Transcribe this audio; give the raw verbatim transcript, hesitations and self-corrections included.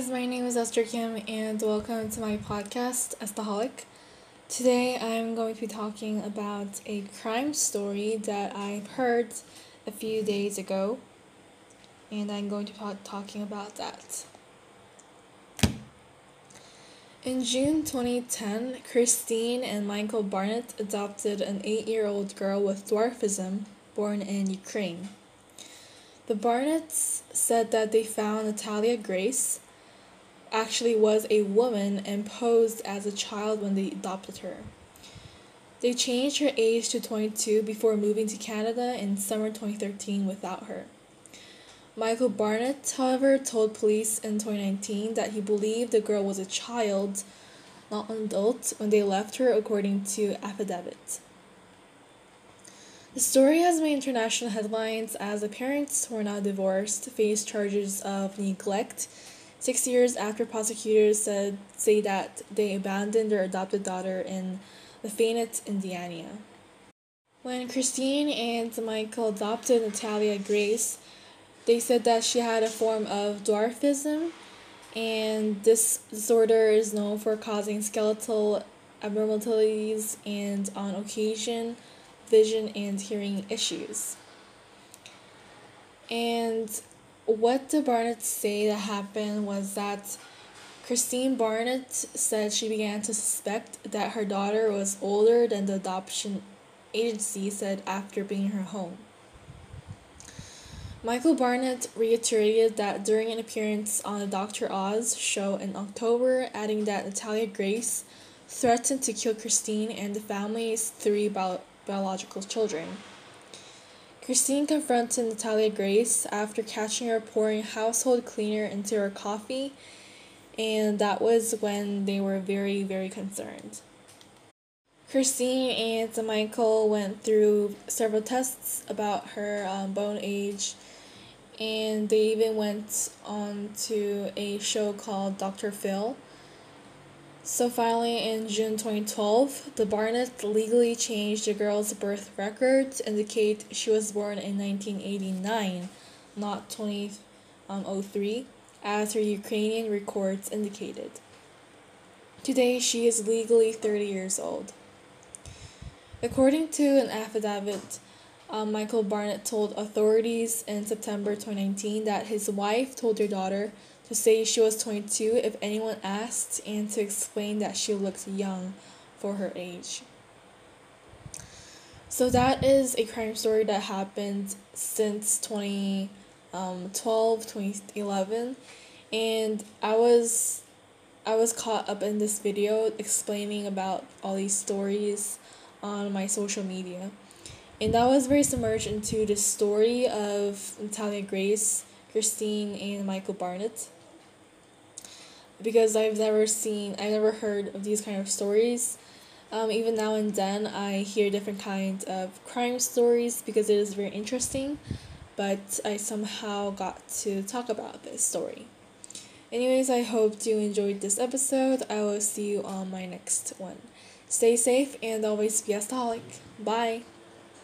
guys, my name is Esther Kim and welcome to my podcast, Estaholic. Today I'm going to be talking about a crime story that I heard a few days ago, and I'm going to be talking about that. In June twenty ten, Christine and Michael Barnett adopted an eight-year-old girl with dwarfism born in Ukraine. The Barnetts said that they found Natalia Grace actually was a woman and posed as a child when they adopted her. They changed her age to twenty-two before moving to Canada in summer twenty thirteen without her. Michael Barnett, however, told police in twenty nineteen that he believed the girl was a child, not an adult, when they left her, according to affidavit. The story has made international headlines as the parents, who are now divorced, face charges of neglect six years after prosecutors said say that they abandoned their adopted daughter in Lafayette, Indiana. When Christine and Michael adopted Natalia Grace, they said that she had a form of dwarfism, and this disorder is known for causing skeletal abnormalities and, on occasion, vision and hearing issues. And what the Barnetts say that happened was that Christine Barnett said she began to suspect that her daughter was older than the adoption agency said after bringing her home. Michael Barnett reiterated that during an appearance on the Doctor Oz show in October, adding that Natalia Grace threatened to kill Christine and the family's three bi- biological children. Christine confronted Natalia Grace after catching her pouring household cleaner into her coffee, and that was when they were very, very concerned. Christine and Michael went through several tests about her um, bone age, and they even went on to a show called Doctor Phil. So finally, in June twenty twelve, the Barnett legally changed the girl's birth record to indicate she was born in nineteen eighty-nine, not twenty oh three, as her Ukrainian records indicated. Today, she is legally thirty years old. According to an affidavit, um, Michael Barnett told authorities in September twenty nineteen that his wife told her daughter to say she was twenty-two if anyone asked, and to explain that she looked young for her age. So that is a crime story that happened since twenty twelve, twenty eleven, and I was I was caught up in this video explaining about all these stories on my social media, and that was very submerged into the story of Natalia Grace, Christine, and Michael Barnett, because I've never seen I've never heard of these kind of stories. Um, even now and then I hear different kinds of crime stories because it is very interesting, but I somehow got to talk about this story. Anyways, I hope you enjoyed this episode. I will see you on my next one. Stay safe and always be Estaholic. Bye!